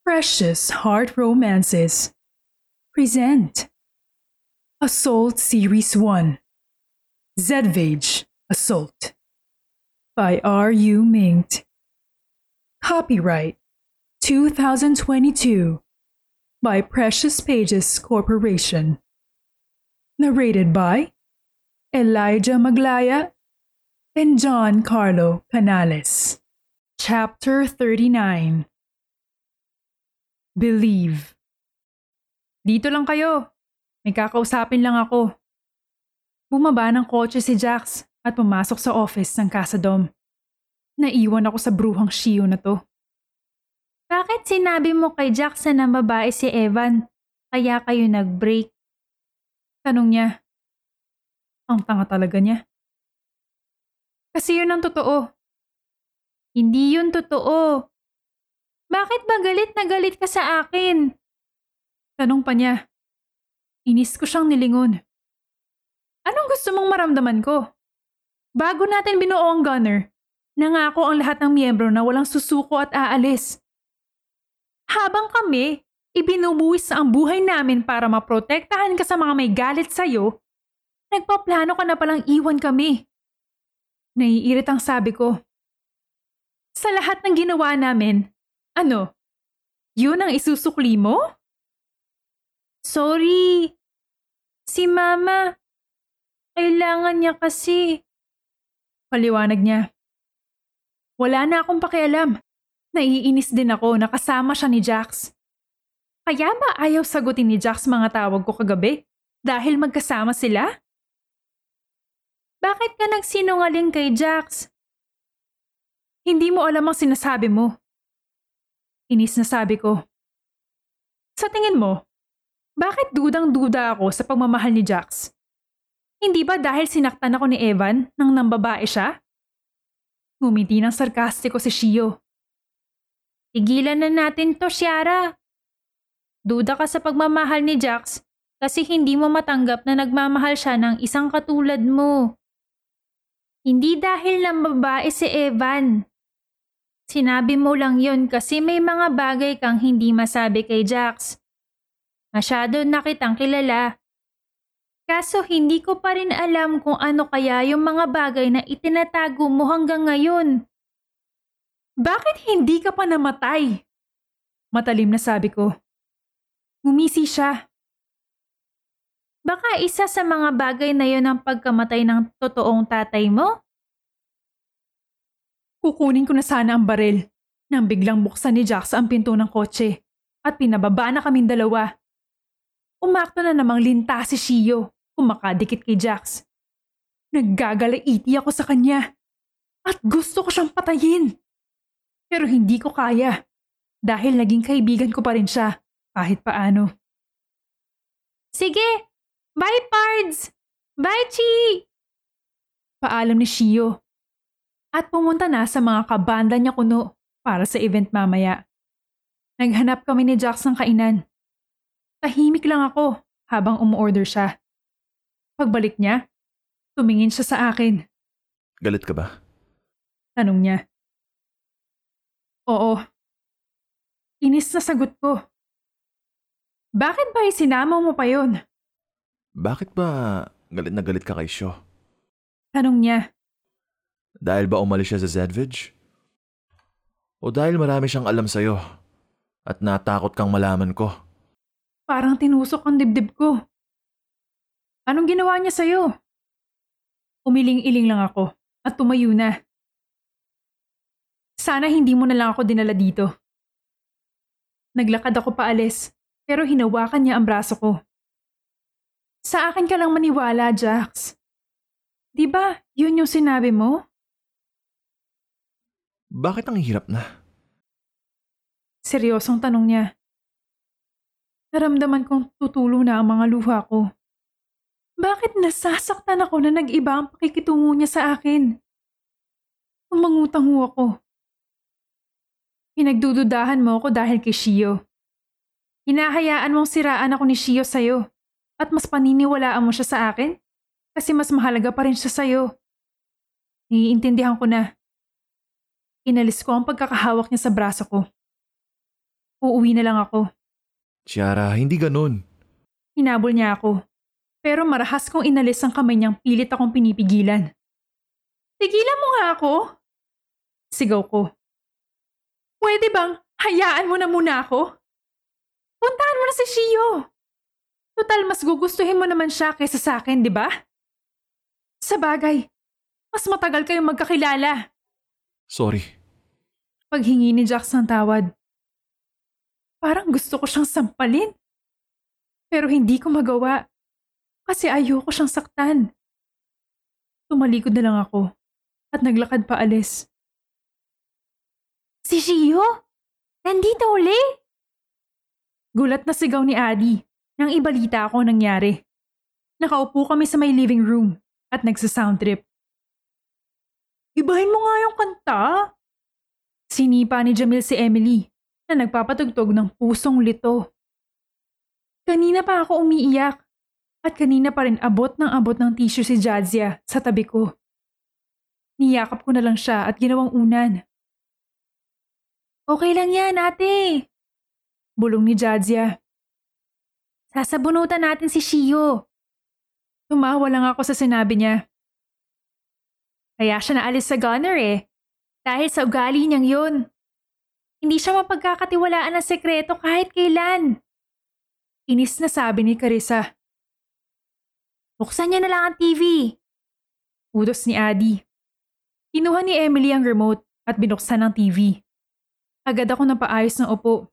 Precious Heart Romances present Assault Series 1 Zedvage Assault by R.U. Mink. Copyright 2022 by Precious Pages Corporation. Narrated by Elijah Maglaya and John Carlo Canales. Chapter 39. Believe. Dito lang kayo. May kakausapin lang ako. Bumaba ng kotse si Jax at pumasok sa office ng Kasadom. Naiwan ako sa bruhang shiyo na to. Bakit sinabi mo kay Jax na babae si Evan? Kaya kayo nag-break? Tanong niya. Ang tanga talaga niya. Kasi yun ang totoo. Hindi yun totoo. Bakit ba galit na galit ka sa akin? Tanong pa niya. Inis ko siyang nilingon. Anong gusto mong maramdaman ko? Bago natin binuo ang Gunner, nangako ang lahat ng miyembro na walang susuko at aalis. Habang kami, ibinubuwis ang buhay namin para maprotektahan ka sa mga may galit sa'yo, nagpaplano ka na palang iwan kami. Naiirit ang sabi ko. Sa lahat ng ginawa namin, ano? Yun ang isusukli mo? Sorry. Si Mama. Kailangan niya kasi. Paliwanag niya. Wala na akong pakialam. Naiinis din ako na kasama siya ni Jax. Kaya ba ayaw sagutin ni Jax mga tawag ko kagabi? Dahil magkasama sila? Bakit ka nagsinungaling kay Jax? Hindi mo alam ang sinasabi mo. Inis na sabi ko. Sa tingin mo, bakit dudang-duda ako sa pagmamahal ni Jax? Hindi ba dahil sinaktan ako ni Evan nang nambabae siya? Ngumiti ng sarkastiko si Shio. Tigilan na natin to, Chiara. Duda ka sa pagmamahal ni Jax kasi hindi mo matanggap na nagmamahal siya ng isang katulad mo. Hindi dahil nambabae si Evan. Sinabi mo lang yun kasi may mga bagay kang hindi masabi kay Jax. Masyado na kitang kilala. Kaso hindi ko pa rin alam kung ano kaya yung mga bagay na itinatago mo hanggang ngayon. Bakit hindi ka pa namatay? Matalim na sabi ko. Ngumisi siya. Baka isa sa mga bagay na yun ang pagkamatay ng totoong tatay mo? Kukunin ko na sana ang baril nang biglang buksan ni Jax ang pinto ng kotse at pinababa na kaming dalawa. Umakto na namang linta si Shio kumakadikit kay Jax. Naggagalaiti ako sa kanya at gusto ko siyang patayin. Pero hindi ko kaya dahil naging kaibigan ko pa rin siya kahit paano. Sige! Bye, Pards! Bye, Chi! Paalam ni Shio. At pumunta na sa mga kabanda niya kuno para sa event mamaya. Naghanap kami ni Jax ng kainan. Tahimik lang ako habang umuorder siya. Pagbalik niya, tumingin siya sa akin. Galit ka ba? Tanong niya. Oo. Inis na sagot ko. Bakit ba isinama mo pa yun? Bakit ba galit na galit ka kay Shio? Tanong niya. Dahil ba umalis siya sa Zedvage? O dahil marami siyang alam sa'yo at natakot kang malaman ko? Parang tinusok ang dibdib ko. Anong ginawa niya sa'yo? Umiling-iling lang ako at tumayo na. Sana hindi mo na lang ako dinala dito. Naglakad ako paalis pero hinawakan niya ang braso ko. Sa akin ka lang maniwala, Jax. Diba yun yung sinabi mo? Bakit ang hirap na? Seryosong tanong niya. Naramdaman kong tutulo na ang mga luha ko. Bakit nasasaktan ako na nag-iba ang pakikitungo niya sa akin? Umangutango ako. Pinagdududahan mo ako dahil kay Shio. Hinahayaan mong siraan ako ni Shio sa'yo at mas paniniwalaan mo siya sa akin kasi mas mahalaga pa rin siya sa'yo. Naiintindihan ko na. Inalis ko ang pagkakahawak niya sa braso ko. Uuwi na lang ako. Chiara, hindi ganun. Hinabol niya ako. Pero marahas kong inalis ang kamay niyang pilit akong pinipigilan. Tigilan mo nga ako. Sigaw ko. Pwede bang hayaan mo na muna ako? Puntahan mo na si Shio. Total, mas gugustuhin mo naman siya kaysa sa akin, di ba? Sa bagay, mas matagal kayong magkakilala. Sorry. Paghingi ni Jax ng tawad. Parang gusto ko siyang sampalin. Pero hindi ko magawa. Kasi ayoko siyang saktan. Tumalikod na lang ako at naglakad pa alis. Si Shio? Nandito uli? Gulat na sigaw ni Adi nang ibalita ako nangyari. Nakaupo kami sa may living room at nagsa-sound trip. Ibahin mo nga yung kanta. Sinipa ni Jamil si Emily na nagpapatugtog ng pusong lito. Kanina pa ako umiiyak. At kanina pa rin abot ng tissue si Jadzia sa tabi ko. Niyakap ko na lang siya at ginawang unan. Okay lang yan, ate. Bulong ni Jadzia. Sasabunutan natin si Shio. Tumawa lang ako sa sinabi niya. Kaya siya naalis sa Gunner eh. Dahil sa ugali niyang yun. Hindi siya mapagkakatiwalaan ng sekreto kahit kailan. Inis na sabi ni Carissa. Buksan niya na lang ang TV. Utos ni Adi. Kinuha ni Emily ang remote at binuksan ang TV. Agad ako napaayos ng upo.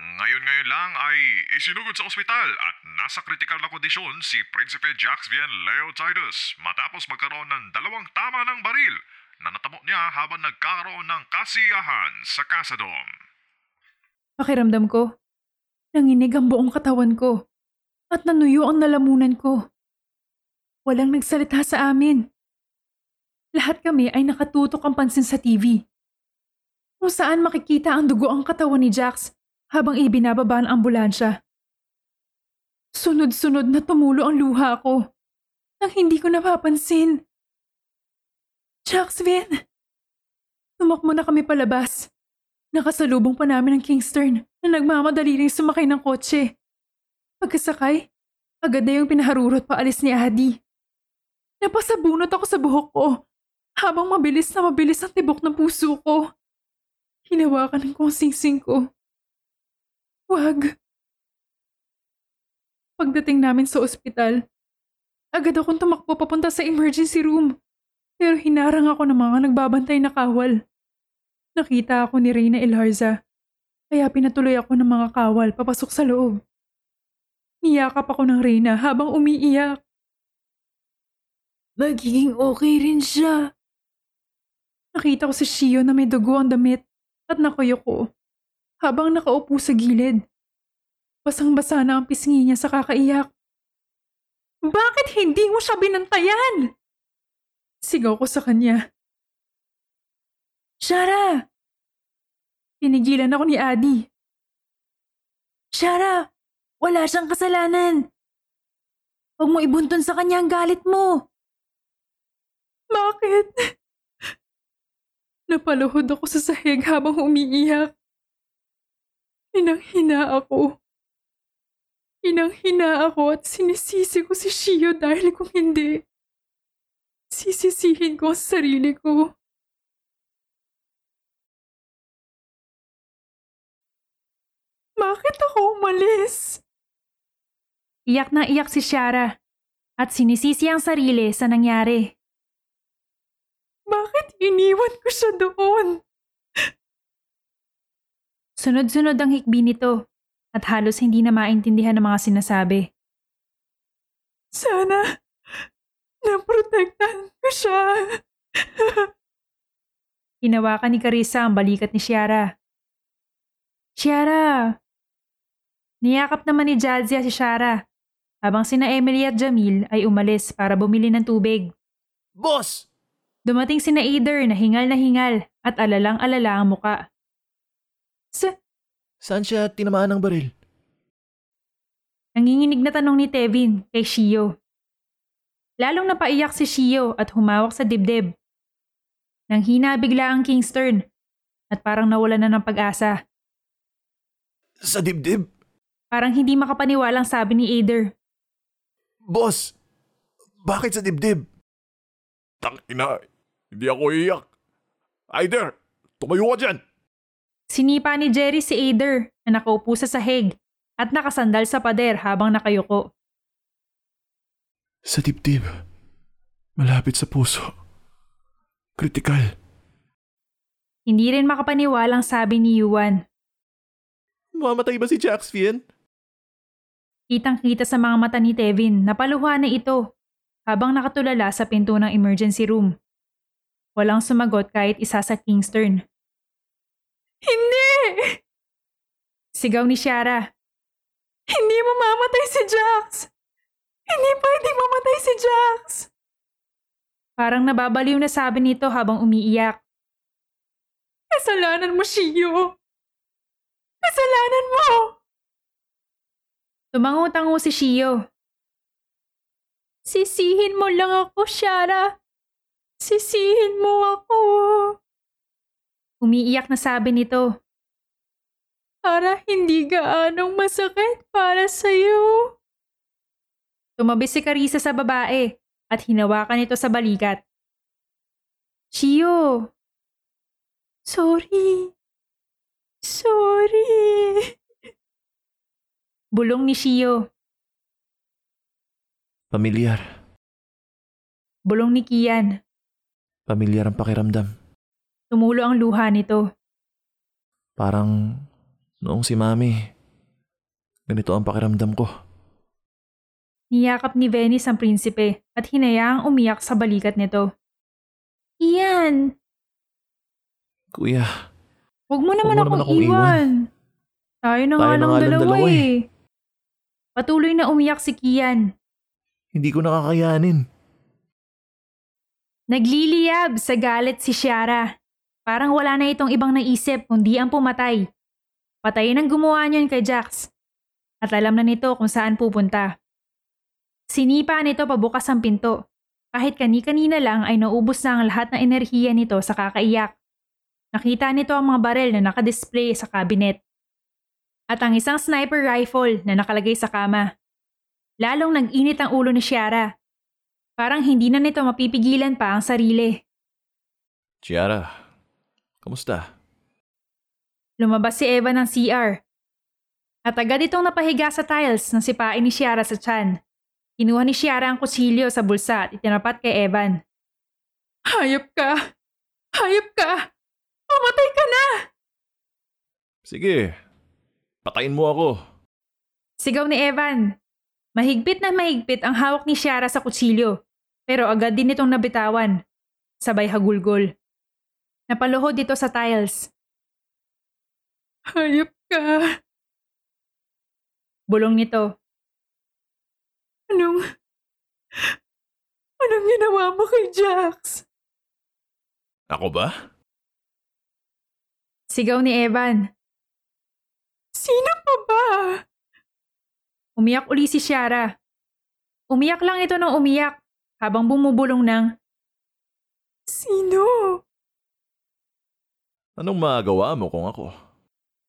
Ngayon lang ay isinugod sa ospital at nasa critical na kondisyon si Prinsipe Jaxvien Leo Titus matapos magkaroon ng dalawang tama ng baril na natamo niya habang nagkaroon ng kasiyahan sa kasadom. Pakiramdam ko, nanginig ang buong katawan ko. At nanuyo ang nalamunan ko. Walang nagsalita sa amin. Lahat kami ay nakatutok ang pansin sa TV. Kung saan makikita ang dugo ang katawan ni Jax habang ibinababa ang ambulansya. Sunod-sunod na tumulo ang luha ko nang hindi ko napapansin. Jaxvien! Tumakbo na kami palabas. Nakasalubong pa namin ang Kingstern na nagmamadali ring sumakay ng kotse. Pagkasakay, agad na yung pinaharurot paalis ni Adi. Napasabunot ako sa buhok ko habang mabilis na mabilis ang tibok ng puso ko. Hinawakan ko ang singsing ko. Wag. Pagdating namin sa ospital, agad akong tumakbo papunta sa emergency room. Pero hinarang ako ng mga nagbabantay na kawal. Nakita ako ni Reyna Elharza, kaya pinatuloy ako ng mga kawal papasok sa loob. Niyakap ako ng Reyna habang umiiyak. Magiging okay rin siya. Nakita ko si Shio na may dugo ang damit at nakuyo ko habang nakaupo sa gilid. Basang-basa na ang pisngi niya sa kakaiyak. Bakit hindi mo siya binantayan? Sigaw ko sa kanya. Chiara! Pinigilan ako ni Adi. Chiara! Wala siyang kasalanan. Huwag mo ibuntun sa kanya ang galit mo. Bakit? Napaluhod ako sa sahig habang umiiyak. Hinang-hina ako. Hinang-hina ako at sinisisi ko si Shio dahil kung hindi, sisisihin ko ang sarili ko. Bakit ako umalis? Iyak na iyak si Chiara at sinisisi ang sarili sa nangyari. Bakit iniwan ko siya doon? Sunod-sunod ang hikbi nito at halos hindi na maintindihan ang mga sinasabi. Sana naprotektahan ko siya. Hinawakan ni Carissa ang balikat ni Chiara. Chiara! Niyakap naman ni Jadzia si Chiara. Habang sina Emily at Jamil ay umalis para bumili ng tubig. Boss! Dumating sina Aether na hingal at alalang-alala ang muka. Saan siya tinamaan ng baril? Nanginginig na tanong ni Tevin kay Shio. Lalong napaiyak si Shio at humawak sa dibdib. Nang hina bigla ang Kingstern at parang nawala na ng pag-asa. Sa dibdib? Parang hindi makapaniwalang sabi ni Ader. Boss, bakit sa dibdib? Tangina, hindi ako iiyak. Ader, tumayo ka dyan! Sinipa ni Jerry si Ader na nakaupo sa sahig at nakasandal sa pader habang nakayuko. Sa dibdib, malapit sa puso. Kritikal. Hindi rin makapaniwalang sabi ni Yuan. Mamatay ba si Jaxvien? Kitang-kita sa mga mata ni Tevin na paluha na ito habang nakatulala sa pinto ng emergency room. Walang sumagot kahit isa sa Kingstern. Hindi! Sigaw ni Chiara. Hindi mamamatay si Jax! Hindi pwedeng mamatay si Jax! Parang nababaliw na sabi nito habang umiiyak. Kasalanan mo, Shio! Kasalanan mo! Tumango-tango si Shio. Sisihin mo lang ako, Chiara. Sisihin mo ako. Umiiyak na sabi nito. Para hindi gaanong masakit para sa'yo. Tumabi si Carissa sa babae at hinawakan ito sa balikat. Shio! Sorry. Sorry. Bulong ni Shio. Pamilyar. Bulong ni Kian. Pamilyar ang pakiramdam. Tumulo ang luha nito. Parang noong si Mami, ganito ang pakiramdam ko. Niyakap ni Venice ang prinsipe at hinayaang umiyak sa balikat nito. Kian! Kuya, huwag mo naman akong iwan. Tayo na nga lang dalawa eh. Patuloy na umiyak si Kian. Hindi ko nakakayanin. Nagliliyab sa galit si Chiara. Parang wala na itong ibang naisip kundi ang pumatay. Patayin ang gumawa niyon kay Jax. At alam na nito kung saan pupunta. Sinipa nito pabukas ang pinto. Kahit kani-kanina lang ay naubos na ang lahat ng enerhiya nito sa kakaiyak. Nakita nito ang mga barel na nakadisplay sa kabinet. At ang isang sniper rifle na nakalagay sa kama. Lalong nag-init ang ulo ni Chiara. Parang hindi na nito mapipigilan pa ang sarili. Chiara, kamusta? Lumabas si Eva ng CR. At agad itong napahiga sa tiles ng sipain ni Chiara sa tiyan. Kinuha ni Chiara ang kutsilyo sa bulsa at itinapat kay Evan. Hayop ka! Hayop ka! Mamatay ka na! Sige, patayin mo ako. Sigaw ni Evan. Mahigpit na mahigpit ang hawak ni Chiara sa kutsilyo, pero agad din itong nabitawan. Sabay hagulgol. Napaluhod dito sa tiles. Hayop ka. Bulong nito. Anong ginawa mo kay Jax? Ako ba? Sigaw ni Evan. Sino pa ba? Umiyak uli si Chiara. Umiyak lang ito ng umiyak habang bumubulong ng Sino? Anong magagawa mo kung ako?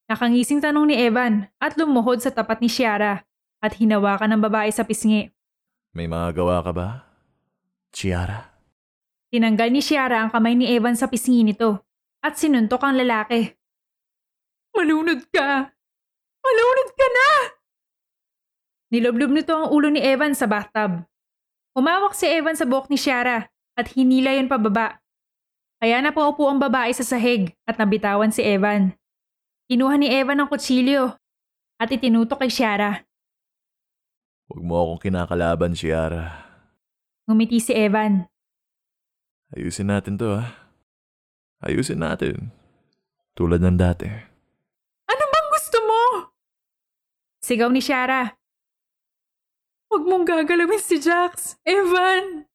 Nakangising tanong ni Evan at lumuhod sa tapat ni Chiara at hinawakan ng babae sa pisngi. May magagawa ka ba, Chiara? Tinanggal ni Chiara ang kamay ni Evan sa pisngi nito. At sinuntok ang lalaki. Malunod ka! Malunod ka na! Nilublob nito ang ulo ni Evan sa bathtub. Humawak si Evan sa buhok ni Chiara at hinila yon pababa. Kaya napaupo ang babae sa sahig at nabitawan si Evan. Kinuha ni Evan ang kutsilyo at itinutok kay Chiara. Huwag mo akong kinakalaban, Chiara. Ngumiti si Evan. Ayusin natin to ha. Ayusin natin. Tulad ng dati. Ano bang gusto mo? Sigaw ni Chiara. Huwag mong gagalawin si Jax, Evan.